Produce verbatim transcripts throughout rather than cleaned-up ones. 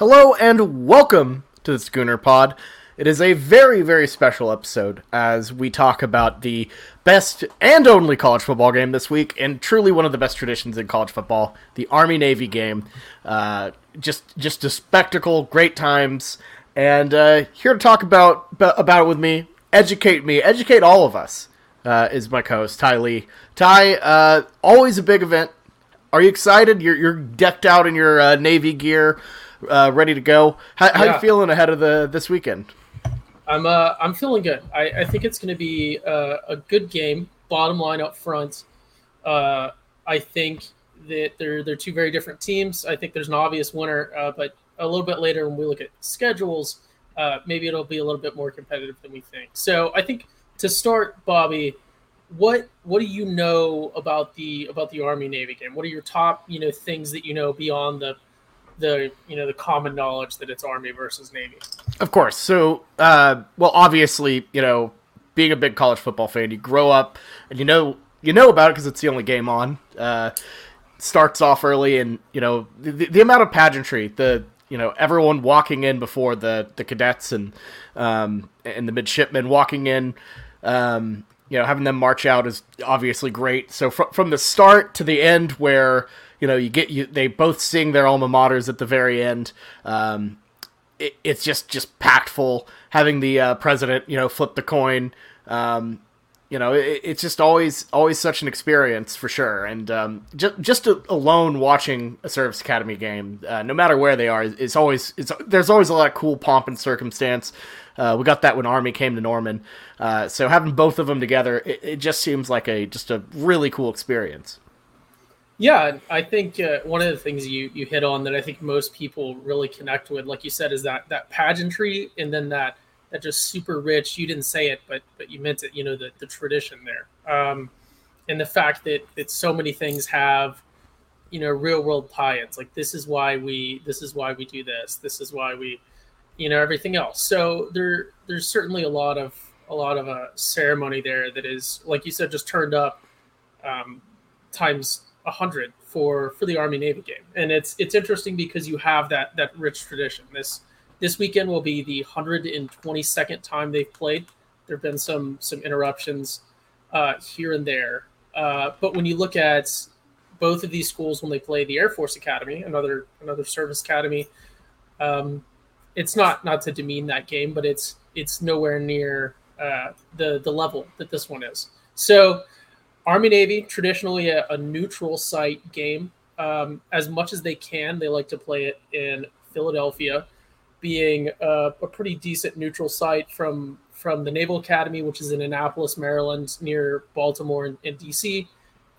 Hello and welcome to the Schooner Pod. It is a very, very special episode as we talk about the best and only college football game this week, and truly one of the best traditions in college football, the Army-Navy game. Uh, just just a spectacle, great times, and uh, here to talk about about it with me, educate me, educate all of us, uh, is my co-host, Ty Lee. Ty, uh, always a big event. Are you excited? You're, you're decked out in your uh, Navy gear. Uh, ready to go. How, how yeah. you feeling ahead of the this weekend? I'm uh, I'm feeling good. I, I think it's going to be uh, a good game. Bottom line up front, uh, I think that they're they're two very different teams. I think there's an obvious winner, uh, but a little bit later when we look at schedules, uh, maybe it'll be a little bit more competitive than we think. So I think to start, Bobby, what what do you know about the about the Army-Navy game? What are your top you know things that you know beyond the the you know the common knowledge that it's Army versus Navy? Of course. So uh well obviously, you know, being a big college football fan, you grow up and you know you know about it because it's the only game on. Uh starts off early, and you know the, the amount of pageantry, the you know everyone walking in before the the cadets and um and the midshipmen walking in, um you know having them march out is obviously great. So from from the start to the end, where You know, you get you. They both sing their alma maters at the very end. Um, it, it's just just packed full. Having the uh, president, you know, flip the coin. Um, you know, it, it's just always always such an experience for sure. And um, just just a, alone watching a service academy game, uh, no matter where they are, it's always it's there's always a lot of cool pomp and circumstance. Uh, we got that when Army came to Norman. Uh, so having both of them together, it, it just seems like a just a really cool experience. Yeah, I think uh, one of the things you, you hit on that I think most people really connect with, like you said, is that that pageantry, and then that that just super rich, you didn't say it, but but you meant it, you know, the, the tradition there. Um, and the fact that, that so many things have, you know, real world tie-ins. Like this is why we this is why we do this, this is why we, you know, everything else. So there there's certainly a lot of a lot of a ceremony there that is, like you said, just turned up um, times one hundred for for the Army-Navy game. And it's it's interesting because you have that that rich tradition. This this weekend will be the one hundred twenty-second time they've played. There have been some some interruptions uh, here and there. Uh, but when you look at both of these schools, when they play the Air Force Academy, another another service academy, um, it's not not to demean that game, but it's it's nowhere near uh, the the level that this one is. So Army-Navy, traditionally a, a neutral site game. Um, as much as they can, they like to play it in Philadelphia, being a, a pretty decent neutral site from, from the Naval Academy, which is in Annapolis, Maryland, near Baltimore and, and D C,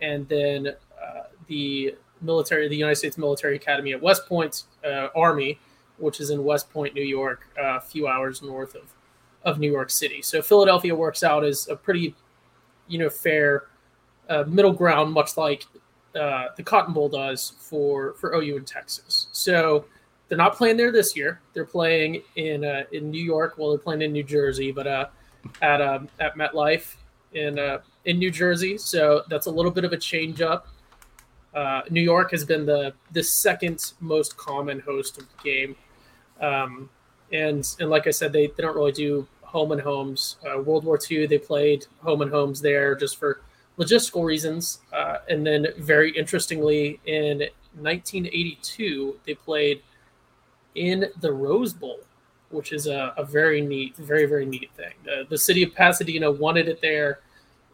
and then uh, the military, the United States Military Academy at West Point, uh, Army, which is in West Point, New York, uh, a few hours north of, of New York City. So Philadelphia works out as a pretty, you know, fair Uh, middle ground, much like uh, the Cotton Bowl does for, for O U in Texas. So they're not playing there this year. They're playing in uh, in New York. Well, they're playing in New Jersey, but uh, at um, at MetLife in uh, in New Jersey. So that's a little bit of a change up. Uh, New York has been the the second most common host of the game, um, and and like I said, they, they don't really do home and homes. Uh, World War Two, they played home and homes there just for logistical reasons, uh, and then very interestingly, in nineteen eighty-two, they played in the Rose Bowl, which is a, a very neat, very, very neat thing. Uh, the city of Pasadena wanted it there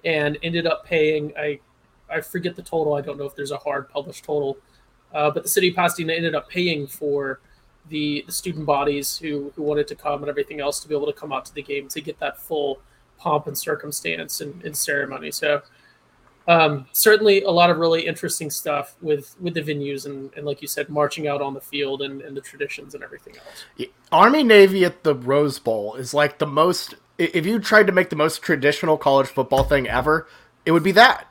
and ended up paying, I I forget the total, I don't know if there's a hard published total, uh, but the city of Pasadena ended up paying for the, the student bodies who, who wanted to come and everything else to be able to come out to the game to get that full pomp and circumstance and, and ceremony. So Um, certainly a lot of really interesting stuff with, with the venues and, and, like you said, marching out on the field and, and the traditions and everything else. Army-Navy at the Rose Bowl is like the most, if you tried to make the most traditional college football thing ever, it would be that.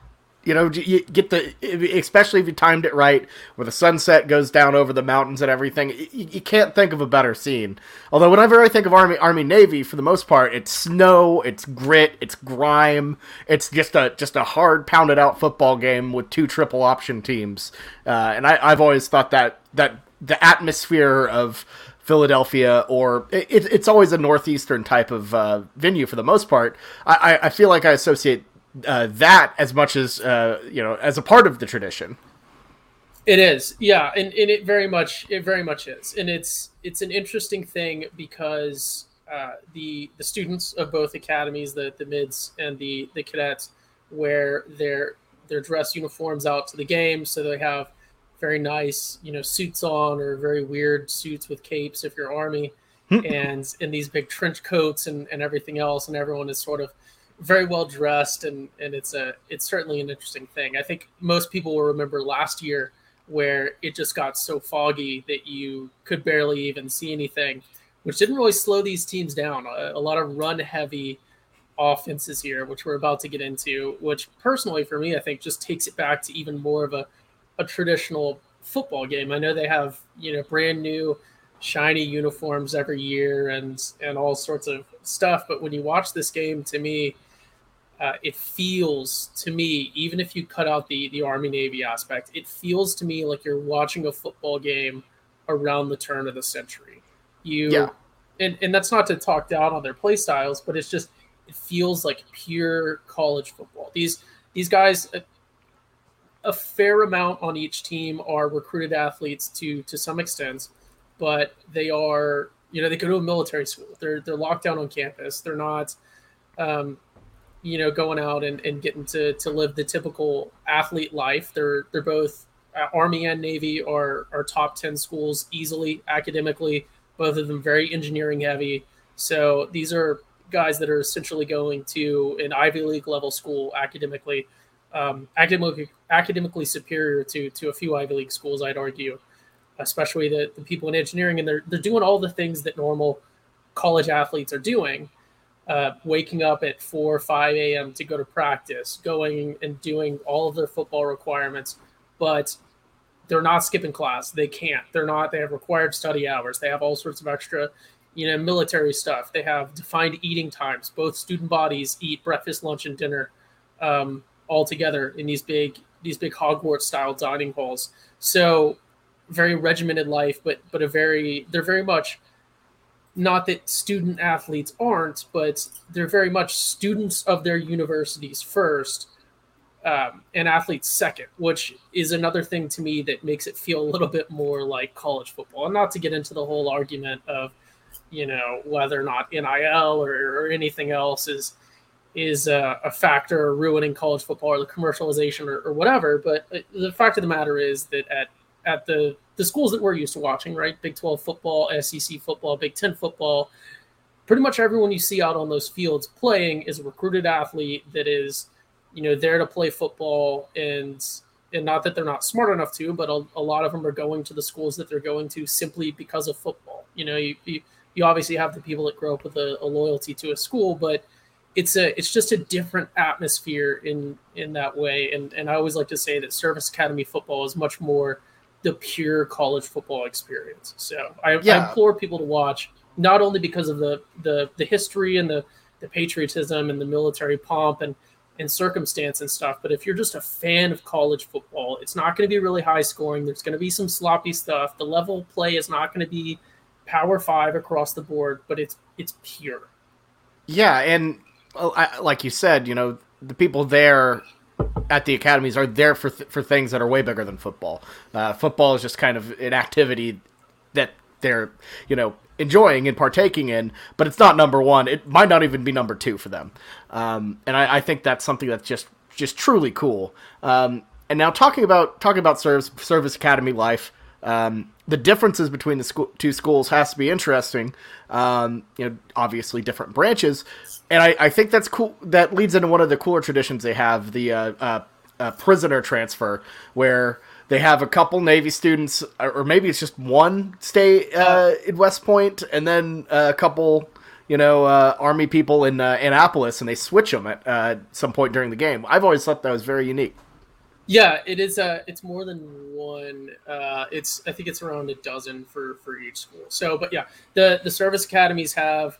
You know, you get the, especially if you timed it right, where the sunset goes down over the mountains and everything. You, you can't think of a better scene. Although whenever I think of Army, Army Navy, for the most part, it's snow, it's grit, it's grime. It's just a just a hard pounded out football game with two triple option teams. Uh, and I, I've always thought that that the atmosphere of Philadelphia, or it, it's always a northeastern type of uh, venue for the most part. I, I feel like I associate uh, that as much as uh, you know, as a part of the tradition. It is, yeah, and, and it very much it very much is, and it's it's an interesting thing because uh, the the students of both academies, the the mids and the the cadets, wear their their dress uniforms out to the game, so they have very nice, you know, suits on, or very weird suits with capes if you're Army, and in these big trench coats and, and everything else, and everyone is sort of very well dressed, and, and it's a it's certainly an interesting thing. I think most people will remember last year where it just got so foggy that you could barely even see anything, which didn't really slow these teams down. A, a lot of run-heavy offenses here, which we're about to get into, which personally for me I think just takes it back to even more of a a traditional football game. I know they have, you know, brand new shiny uniforms every year and, and all sorts of stuff. But when you watch this game, to me, uh, it feels to me, even if you cut out the, the Army-Navy aspect, it feels to me like you're watching a football game around the turn of the century. You, yeah. and, and that's not to talk down on their play styles, but it's just, it feels like pure college football. These, these guys, a fair amount on each team are recruited athletes to to some extent, but they are, you know, they go to a military school. They're they're locked down on campus. They're not, um, you know, going out and, and getting to to live the typical athlete life. They're they're both uh, Army and Navy are are top ten schools easily academically. Both of them very engineering heavy. So these are guys that are essentially going to an Ivy League level school academically. Um, academically, academically superior to to a few Ivy League schools, I'd argue, especially the, the people in engineering. And they're, they're doing all the things that normal college athletes are doing, uh, waking up at four or five a.m. to go to practice, going and doing all of their football requirements. But they're not skipping class. They can't. They're not. They have required study hours. They have all sorts of extra, you know, military stuff. They have defined eating times. Both student bodies eat breakfast, lunch, and dinner Um all together in these big, these big Hogwarts style dining halls. So very regimented life, but, but a very, they're very much not that student athletes aren't, but they're very much students of their universities first um, and athletes second, which is another thing to me that makes it feel a little bit more like college football. And not to get into the whole argument of, you know, whether or not N I L or, or anything else is, is a, a factor ruining college football or the commercialization or, or whatever. But the fact of the matter is that at, at the, the schools that we're used to watching, right, Big twelve football, S E C football, Big ten football, pretty much everyone you see out on those fields playing is a recruited athlete that is, you know, there to play football. And, and not that they're not smart enough to, but a, a lot of them are going to the schools that they're going to simply because of football. You know, you, you, you obviously have the people that grow up with a, a loyalty to a school, but It's a, it's just a different atmosphere in, in that way. And, and I always like to say that Service Academy football is much more the pure college football experience. So I, yeah. I implore people to watch, not only because of the, the, the history and the, the patriotism and the military pomp and, and circumstance and stuff, but if you're just a fan of college football, it's not going to be really high scoring. There's going to be some sloppy stuff. The level of play is not going to be power five across the board, but it's, it's pure. Yeah. And, like you said, you know, the people there at the academies are there for th- for things that are way bigger than football. Uh, football is just kind of an activity that they're, you know, enjoying and partaking in, but it's not number one. It might not even be number two for them. Um, and I, I think that's something that's just just truly cool. Um, and now talking about talking about service, service academy life, um, the differences between the school, two schools has to be interesting. Um, you know, obviously different branches. And I, I think that's cool. That leads into one of the cooler traditions they have, the uh, uh, uh, prisoner transfer, where they have a couple Navy students, or maybe it's just one, stay uh, in West Point, and then a couple, you know, uh, Army people in uh, Annapolis, and they switch them at uh, some point during the game. I've always thought that was very unique. Yeah, it is. Uh, it's more than one. Uh, it's I think it's around a dozen for, for each school. So, but yeah, the, the service academies have.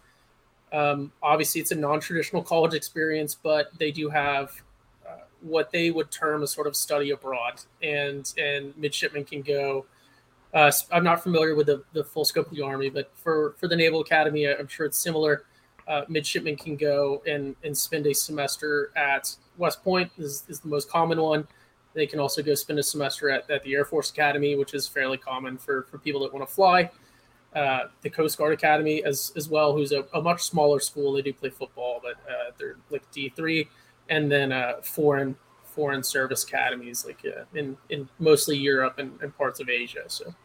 Um, obviously, it's a non-traditional college experience, but they do have uh, what they would term a sort of study abroad, and and midshipmen can go Uh, I'm not familiar with the, the full scope of the Army, but for, for the Naval Academy, I'm sure it's similar. Uh, midshipmen can go and, and spend a semester at West Point is, is the most common one. They can also go spend a semester at, at the Air Force Academy, which is fairly common for, for people that want to fly. Uh, the Coast Guard Academy as, as well, who's a, a much smaller school. They do play football, but uh, they're like D three. And then uh, foreign foreign service academies, like uh, in, in mostly Europe and, and parts of Asia. So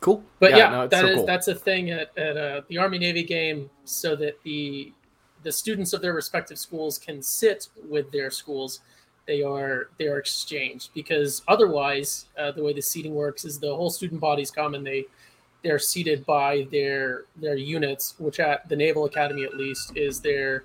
cool. But yeah, yeah no, that so is cool. That's a thing at, at uh, the Army-Navy game, so that the the students of their respective schools can sit with their schools. They are they are exchanged, because otherwise, uh, the way the seating works is the whole student bodies come and they they're seated by their their units, which at the Naval Academy at least is their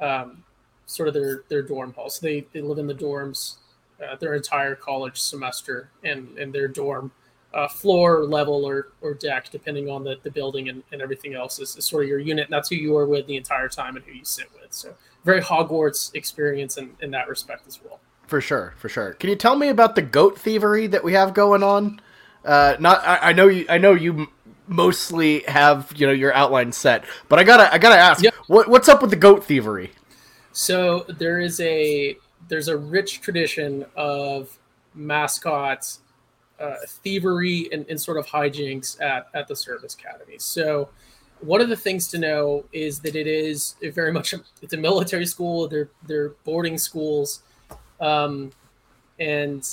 um, sort of their their dorm hall. So they, they live in the dorms uh, their entire college semester, and and their dorm uh, floor level or or deck, depending on the, the building and, and everything else, is, is sort of your unit. And that's who you are with the entire time and who you sit with. So very Hogwarts experience in, in that respect as well. For sure, for sure. Can you tell me about the goat thievery that we have going on? Uh, not I, I know you I know you mostly have, you know, your outline set, but I gotta I gotta ask, yep. what what's up with the goat thievery? So there is a there's a rich tradition of mascots, uh, thievery, and, and sort of hijinks at at the service academy. So one of the things to know is that it is very much a, it's a military school. They're they're boarding schools, um, and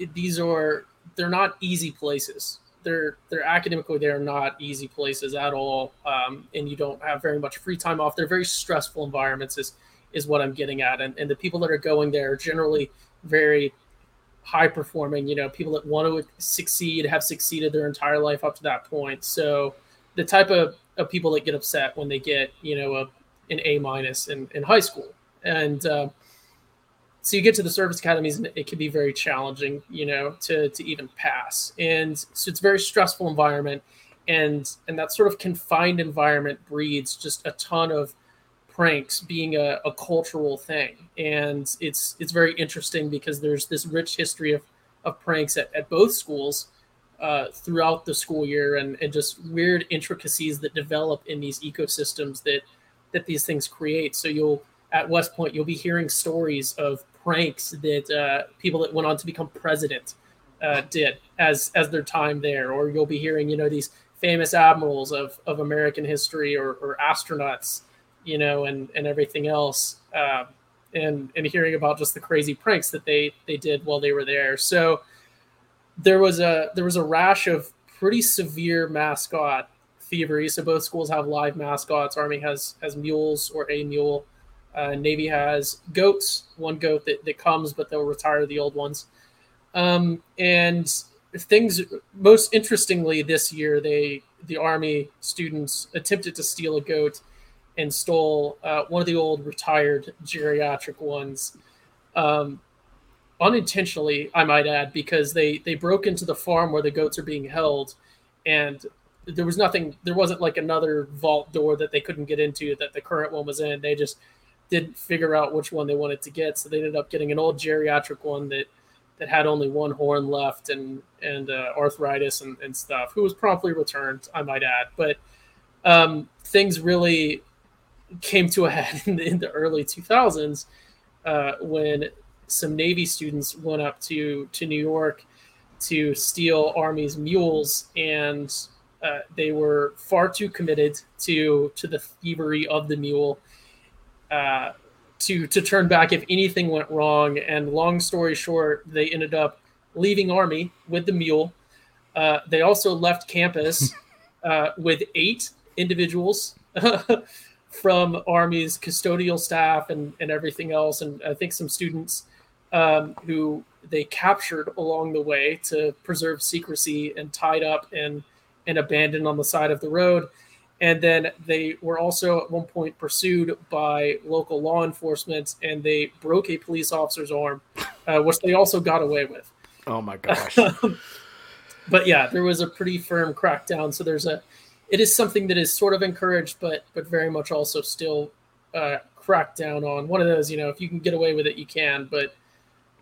it, these are. They're not easy places. They're they're academically they are not easy places at all, um, and you don't have very much free time off. They're very stressful environments, is is what I'm getting at. And and the people that are going there are generally very high performing. You know, people that want to succeed, have succeeded their entire life up to that point. So the type of, of people that get upset when they get, you know, a, an A minus in, in high school, and uh, so you get to the service academies and it can be very challenging, you know, to, to even pass. And so it's a very stressful environment, and, and that sort of confined environment breeds just a ton of pranks being a, a cultural thing. And it's, it's very interesting because there's this rich history of, of pranks at, at both schools uh, throughout the school year, and, and just weird intricacies that develop in these ecosystems that, that these things create. So you'll, at West Point, you'll be hearing stories of pranks that uh, people that went on to become president uh, did as as their time there, or you'll be hearing, you know, these famous admirals of, of American history, or, or astronauts, you know, and, and everything else, um, and and hearing about just the crazy pranks that they they did while they were there. So there was a there was a rash of pretty severe mascot thievery. So both schools have live mascots. Army has has mules or a mule. Uh, Navy has goats, one goat that, that comes, but they'll retire the old ones. Um, and things, most interestingly this year, they the Army students attempted to steal a goat and stole uh, one of the old retired geriatric ones. Um, unintentionally, I might add, because they, they broke into the farm where the goats are being held, and there was nothing, there wasn't like another vault door that they couldn't get into that the current one was in. They just didn't figure out which one they wanted to get, so they ended up getting an old geriatric one that, that had only one horn left and and uh, arthritis and, and stuff. Who was promptly returned, I might add. But um, things really came to a head in the, in the early two thousands uh, when some Navy students went up to to New York to steal Army's mules, and uh, they were far too committed to to the thievery of the mule. Uh, to to turn back if anything went wrong, and long story short, they ended up leaving Army with the mule. Uh, they also left campus uh, with eight individuals from Army's custodial staff and, and everything else, and I think some students um, who they captured along the way to preserve secrecy and tied up and, and abandoned on the side of the road. And then they were also at one point pursued by local law enforcement, and they broke a police officer's arm, uh, which they also got away with. Oh my gosh. But yeah, there was a pretty firm crackdown. So there's a, it is something that is sort of encouraged, but, but very much also still uh, cracked down on. One of those, you know, if you can get away with it, you can, but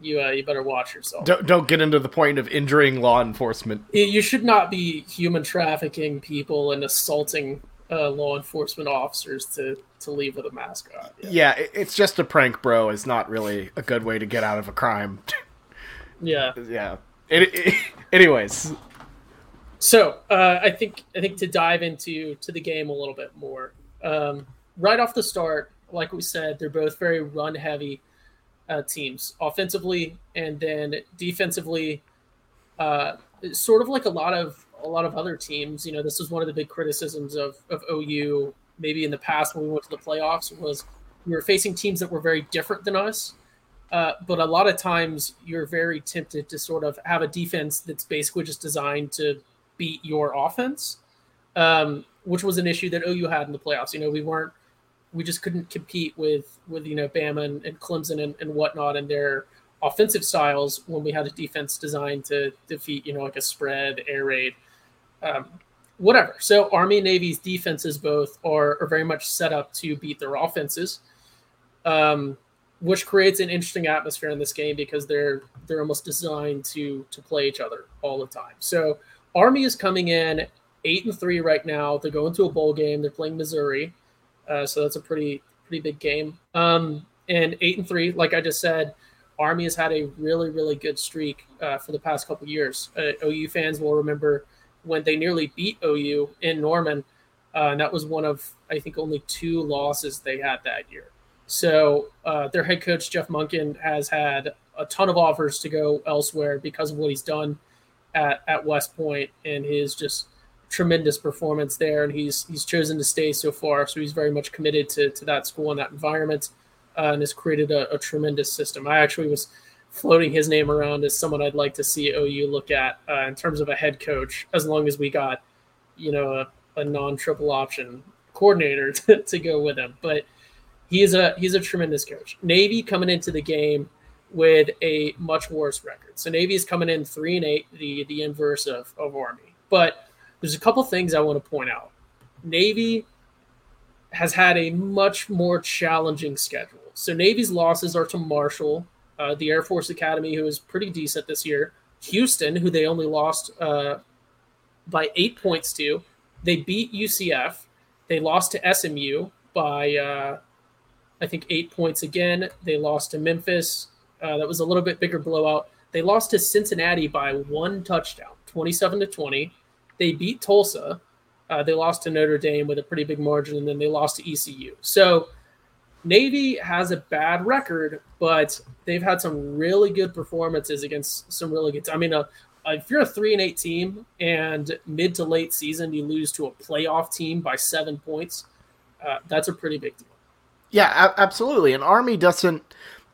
you uh, you better watch yourself. Don't, don't get into the point of injuring law enforcement. You should not be human trafficking people and assaulting uh, law enforcement officers to, to leave with a mask on. Yeah. yeah, it's just a prank, bro. It's not really a good way to get out of a crime. yeah. Yeah. It, it, anyways. So uh, I think I think to dive into to the game a little bit more, um, right off the start, like we said, they're both very run-heavy uh, teams, offensively and then defensively. Uh, sort of like a lot of a lot of other teams, you know, this is one of the big criticisms of of O U. Maybe in the past when we went to the playoffs was we were facing teams that were very different than us. Uh, but a lot of times you're very tempted to sort of have a defense that's basically just designed to beat your offense, um, which was an issue that O U had in the playoffs. You know, we weren't, we just couldn't compete with, with you know, Bama and, and Clemson and, and whatnot and their offensive styles when we had a defense designed to defeat, you know, like a spread, air raid, um, whatever. So Army-Navy's defenses both are, are very much set up to beat their offenses, um, which creates an interesting atmosphere in this game because they're they're almost designed to to play each other all the time. So Army is coming in eight and three right now. They're going to a bowl game. They're playing Missouri, uh, so that's a pretty pretty big game. Um, and eight and three, like I just said, Army has had a really really good streak uh, for the past couple of years. Uh, O U fans will remember when they nearly beat O U in Norman, uh, and that was one of I think only two losses they had that year. So uh, their head coach Jeff Munkin has had a ton of offers to go elsewhere because of what he's done at, at West Point and his just tremendous performance there. And he's he's chosen to stay so far, so he's very much committed to to that school and that environment, uh, and has created a, a tremendous system. I actually was floating his name around as someone I'd like to see O U look at uh, in terms of a head coach, as long as we got you know a, a non-triple option coordinator to, to go with him, but. He's a he's a tremendous coach. Navy coming into the game with a much worse record. So Navy is coming in three and eight, the the inverse of, of Army. But there's a couple things I want to point out. Navy has had a much more challenging schedule. So Navy's losses are to Marshall, uh, the Air Force Academy, who is pretty decent this year. Houston, who they only lost uh, by eight points to. They beat U C F. They lost to S M U by. Uh, I think eight points again. They lost to Memphis. Uh, that was a little bit bigger blowout. They lost to Cincinnati by one touchdown, twenty-seven to twenty. They beat Tulsa. Uh, they lost to Notre Dame with a pretty big margin, and then they lost to E C U. So Navy has a bad record, but they've had some really good performances against some really good. I mean, uh, if you're a three and eight team and mid to late season, you lose to a playoff team by seven points. Uh, that's a pretty big deal. Yeah, absolutely. And Army doesn't.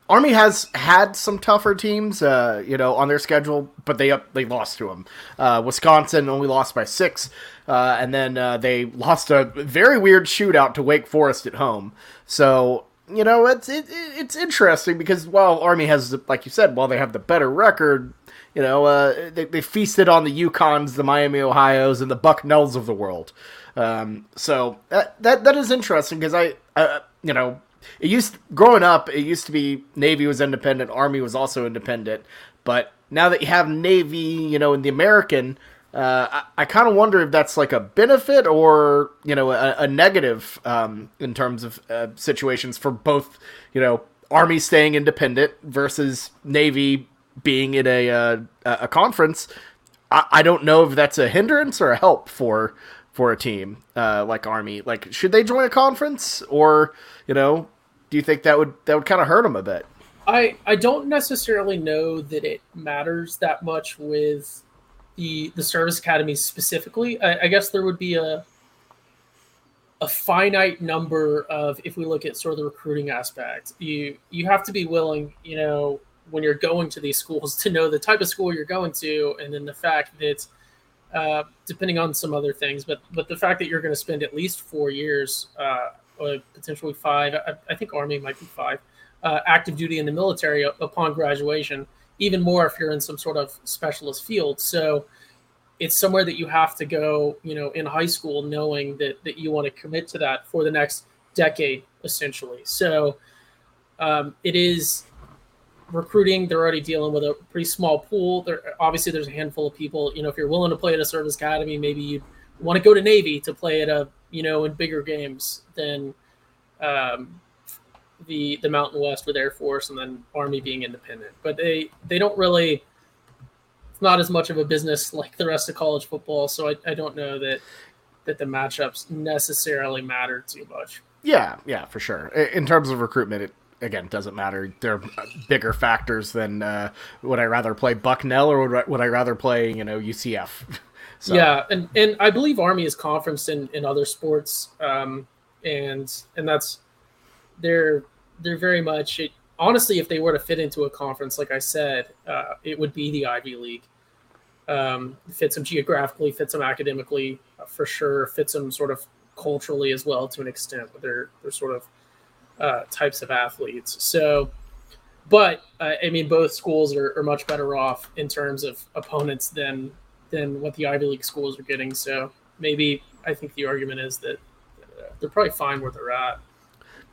Army has had some tougher teams, uh, you know, on their schedule, but they up, they lost to them. Uh, Wisconsin only lost by six, uh, and then uh, they lost a very weird shootout to Wake Forest at home. So you know, it's it, it's interesting because while Army has, like you said, while they have the better record, you know, uh, they they feasted on the Yukons, the Miami Ohios, and the Bucknells of the world. Um, so that that that is interesting because I. Uh, You know, it used growing up, it used to be Navy was independent, Army was also independent. But now that you have Navy, you know, in the American, uh, I, I kind of wonder if that's like a benefit or, you know, a, a negative um, in terms of uh, situations for both, you know, Army staying independent versus Navy being in a uh, a conference. I, I don't know if that's a hindrance or a help for for a team uh, like Army. Like, should they join a conference or, you know, do you think that would that would kind of hurt them a bit? I, I don't necessarily know that it matters that much with the the service academies specifically. I, I guess there would be a a finite number of, if we look at sort of the recruiting aspect, you you have to be willing, you know, when you're going to these schools to know the type of school you're going to, and then the fact that Uh, depending on some other things, but but the fact that you're going to spend at least four years, uh, or potentially five, I, I think Army might be five, uh, active duty in the military upon graduation, even more if you're in some sort of specialist field. So it's somewhere that you have to go, you know, in high school, knowing that, that you want to commit to that for the next decade, essentially. So um, it is recruiting, they're already dealing with a pretty small pool. There, obviously, there's a handful of people. You know, if you're willing to play at a service academy, maybe you want to go to Navy to play at a, you know, in bigger games than um, the the Mountain West with Air Force, and then Army being independent. But they they don't really. It's not as much of a business like the rest of college football, so I, I don't know that that the matchups necessarily matter too much. Yeah, yeah, for sure. In terms of recruitment, it again doesn't matter. There are bigger factors than uh, would I rather play Bucknell or would I, would I rather play, you know, U C F. So. Yeah, and, and I believe Army is conferenced in, in other sports, um, and and that's they're they're very much. It, Honestly, if they were to fit into a conference, like I said, uh, it would be the Ivy League. Um, fits them geographically, fits them academically, uh, for sure. Fits them sort of culturally as well to an extent with their, their sort of uh, types of athletes. So, but uh, I mean, both schools are, are much better off in terms of opponents than than what the Ivy League schools are getting. So maybe I think the argument is that they're probably fine where they're at.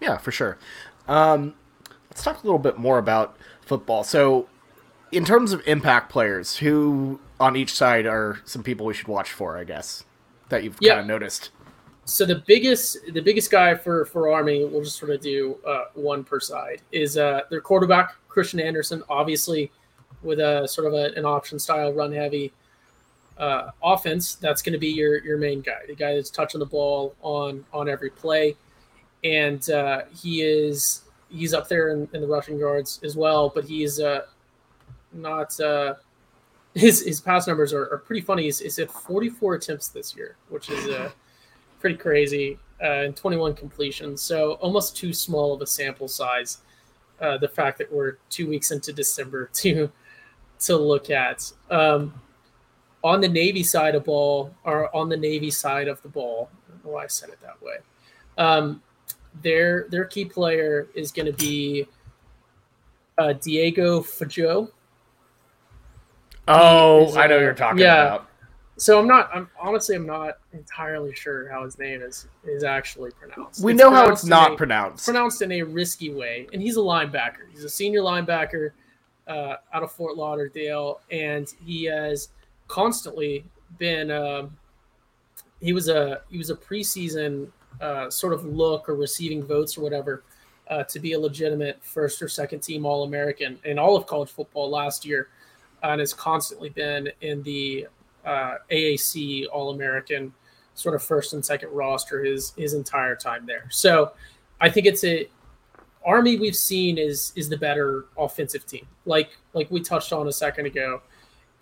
Yeah, for sure. Um, Let's talk a little bit more about football. So in terms of impact players, who on each side are some people we should watch for, I guess, that you've yeah. kind of noticed? So the biggest the biggest guy for, for Army, we'll just sort of do uh, one per side, is uh, their quarterback, Christian Anderson, obviously with a sort of a, an option-style run-heavy uh, offense. That's going to be your, your main guy, the guy that's touching the ball on, on every play. And uh, he is... He's up there in, in the rushing yards as well, but he's uh, not uh, his his pass numbers are, are pretty funny. He's, he's at forty-four attempts this year, which is uh, pretty crazy, uh, and twenty-one completions. So almost too small of a sample size. Uh, the fact that we're two weeks into December to to look at um, on the Navy side of ball or on the Navy side of the ball. I don't know why I said it that way. Um, Their their key player is going to be uh, Diego Fajo. Oh, is, uh, I know who you're talking yeah. about. So I'm not. I'm honestly, I'm not entirely sure how his name is is actually pronounced. We it's know how it's not a, pronounced. Pronounced in a risky way, and he's a linebacker. He's a senior linebacker uh, out of Fort Lauderdale, and he has constantly been. Um, he was a he was a preseason. Uh, sort of look or receiving votes or whatever uh, to be a legitimate first or second team All-American in all of college football last year, uh, and has constantly been in the uh, A A C All-American sort of first and second roster his his entire time there. So I think it's a Army we've seen is is the better offensive team. Like like we touched on a second ago,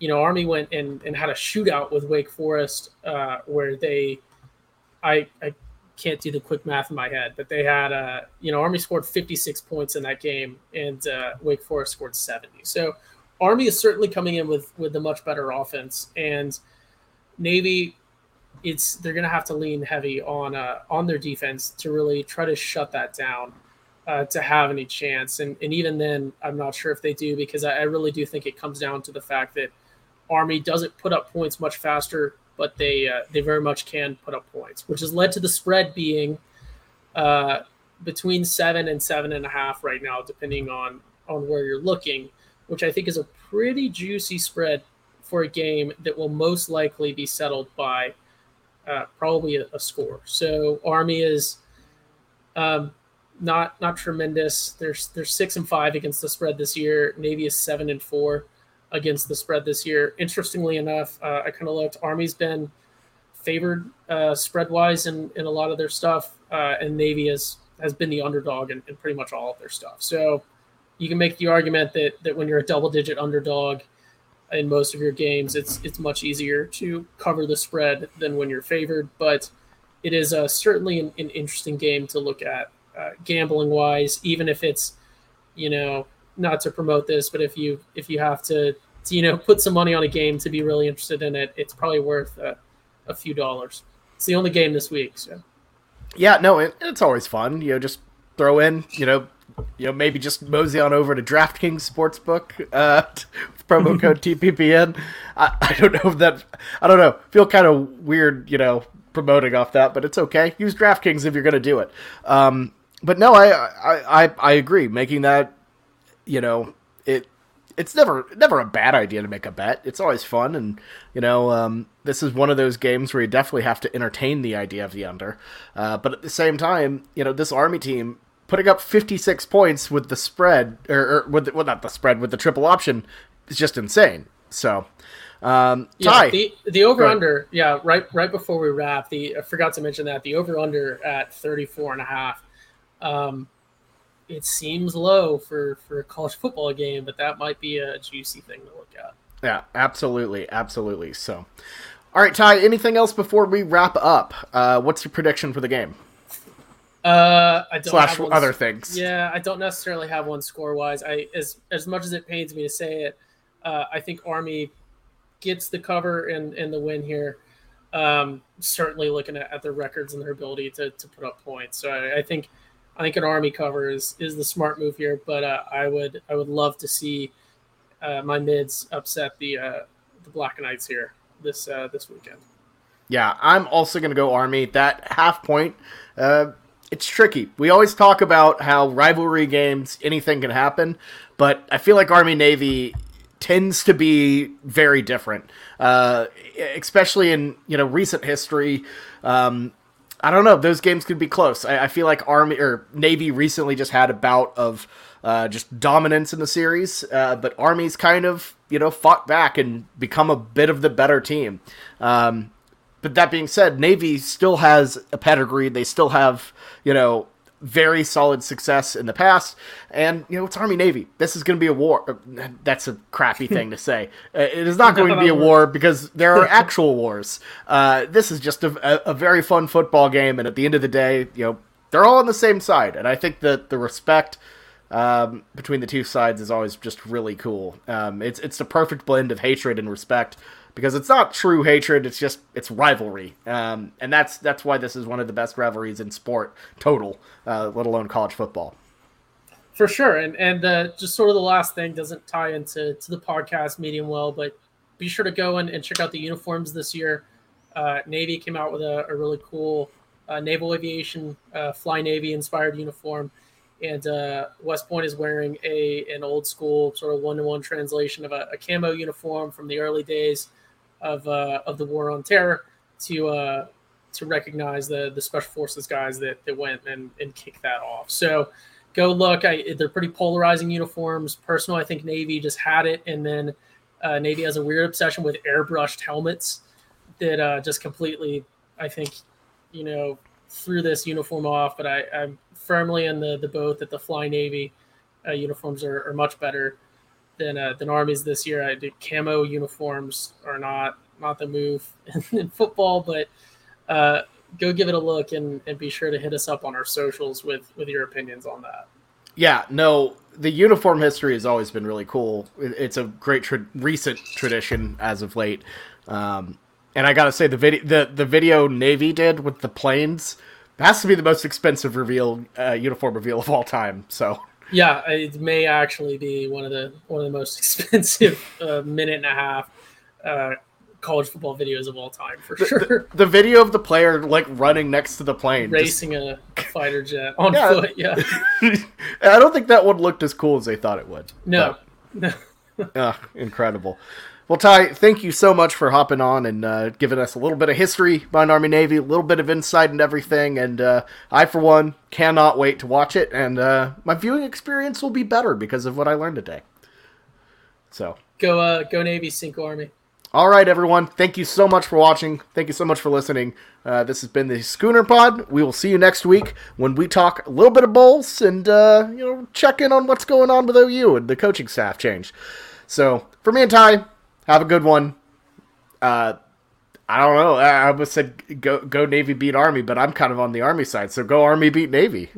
you know, Army went and, and had a shootout with Wake Forest uh, where they I I. can't do the quick math in my head, but they had, uh, you know, Army scored fifty-six points in that game, and uh, Wake Forest scored seventy. So Army is certainly coming in with with a much better offense, and Navy, it's they're going to have to lean heavy on uh, on their defense to really try to shut that down uh, to have any chance. And and even then, I'm not sure if they do, because I, I really do think it comes down to the fact that Army doesn't put up points much faster, but they uh, they very much can put up points, which has led to the spread being uh, between seven and seven and a half right now, depending on, on where you're looking, which I think is a pretty juicy spread for a game that will most likely be settled by uh, probably a, a score. So Army is um, not not tremendous. They're, they're six and five against the spread this year. Navy is seven and four. Against the spread this year. Interestingly enough, uh, I kind of looked. Army's been favored uh, spread-wise in, in a lot of their stuff, uh, and Navy has, has been the underdog in, in pretty much all of their stuff. So you can make the argument that that when you're a double-digit underdog in most of your games, it's it's much easier to cover the spread than when you're favored, but it is uh, certainly an, an interesting game to look at uh, gambling-wise, even if it's, you know, not to promote this, but if you if you have to, to, you know, put some money on a game to be really interested in it, it's probably worth a, a few dollars. It's the only game this week, so. Yeah, no, it, it's always fun. You know, just throw in, you know, you know, maybe just mosey on over to DraftKings Sportsbook uh, with promo code T P P N. I, I don't know if that, I don't know, feel kind of weird, you know, promoting off that, but it's okay. Use DraftKings if you're going to do it. Um, but no, I I, I I agree. Making that, you know, it it's never never a bad idea to make a bet. It's always fun, and you know, um, this is one of those games where you definitely have to entertain the idea of the under. Uh, but at the same time, you know, this Army team putting up fifty-six points with the spread, or, or with the, well, not the spread, with the triple option is just insane. So. Um, Ty, yeah, the, the over under, yeah, right, right before we wrap, the, I forgot to mention that the over under at thirty-four and a half, um, it seems low for, for a college football game, but that might be a juicy thing to look at. Yeah, absolutely. Absolutely. So, all right, Ty, anything else before we wrap up? Uh, what's your prediction for the game? Uh, I don't Slash have one, other things. Yeah. I don't necessarily have one score wise. I, as, as much as it pains me to say it, uh, I think Army gets the cover and, and the win here. Um, certainly looking at, at their records and their ability to, to put up points. So I, I think I think an Army cover is, is the smart move here. But uh, I would I would love to see uh, my mids upset the uh, the Black Knights here this uh, this weekend. Yeah, I'm also going to go Army. That half point, uh, it's tricky. We always talk about how rivalry games, anything can happen. But I feel like Army-Navy tends to be very different, uh, especially in, you know, recent history. Um, I don't know. Those games could be close. I, I feel like Army or Navy recently just had a bout of uh, just dominance in the series, uh, but Army's kind of, you know, fought back and become a bit of the better team. Um, but that being said, Navy still has a pedigree. They still have, you know, very solid success in the past, and you know, it's Army Navy. This is going to be a war. That's a crappy thing to say. It is not going to be a war because there are actual wars. Uh, this is just a, a very fun football game, and at the end of the day, you know, they're all on the same side, and I think that the respect um, between the two sides is always just really cool. Um, it's it's the perfect blend of hatred and respect. Because it's not true hatred, it's just, it's rivalry. Um, and that's that's why this is one of the best rivalries in sport, total, uh, let alone college football. For sure. And and uh, just sort of the last thing, doesn't tie into to the podcast medium well, but be sure to go and, and check out the uniforms this year. Uh, Navy came out with a, a really cool uh, Naval Aviation, uh, Fly Navy inspired uniform. And uh, West Point is wearing a an old school sort of one-to-one translation of a, a camo uniform from the early days of uh, of the War on Terror to uh, to recognize the the Special Forces guys that, that went and, and kicked that off. So go look. I, they're pretty polarizing uniforms. Personally, I think Navy just had it, and then uh, Navy has a weird obsession with airbrushed helmets that uh, just completely, I think, you know, threw this uniform off. But I, I'm firmly in the, the boat that the Fly Navy uh, uniforms are, are much better than uh, than Army's this year. I did camo uniforms are not not the move in football, but uh, go give it a look and, and be sure to hit us up on our socials with with your opinions on that. Yeah, no, the uniform history has always been really cool. It's a great tra- recent tradition as of late, um, and I gotta say the video the the video Navy did with the planes has to be the most expensive reveal uh, uniform reveal of all time. So. Yeah, it may actually be one of the one of the most expensive uh, minute and a half uh, college football videos of all time, for the, sure. The, the video of the player like running next to the plane, racing just... a fighter jet on yeah. foot. Yeah, I don't think that one looked as cool as they thought it would. No, but, no, uh, incredible. Well, Ty, thank you so much for hopping on and uh, giving us a little bit of history behind Army-Navy, a little bit of insight and everything. And uh, I, for one, cannot wait to watch it. And uh, my viewing experience will be better because of what I learned today. So go, uh, go Navy, sink Army. All right, everyone. Thank you so much for watching. Thank you so much for listening. Uh, this has been the Schooner Pod. We will see you next week when we talk a little bit of bowls and uh, you know, check in on what's going on with O U and the coaching staff change. So for me and Ty, have a good one. Uh, I don't know. I almost said go, go Navy beat Army, but I'm kind of on the Army side. So go Army beat Navy.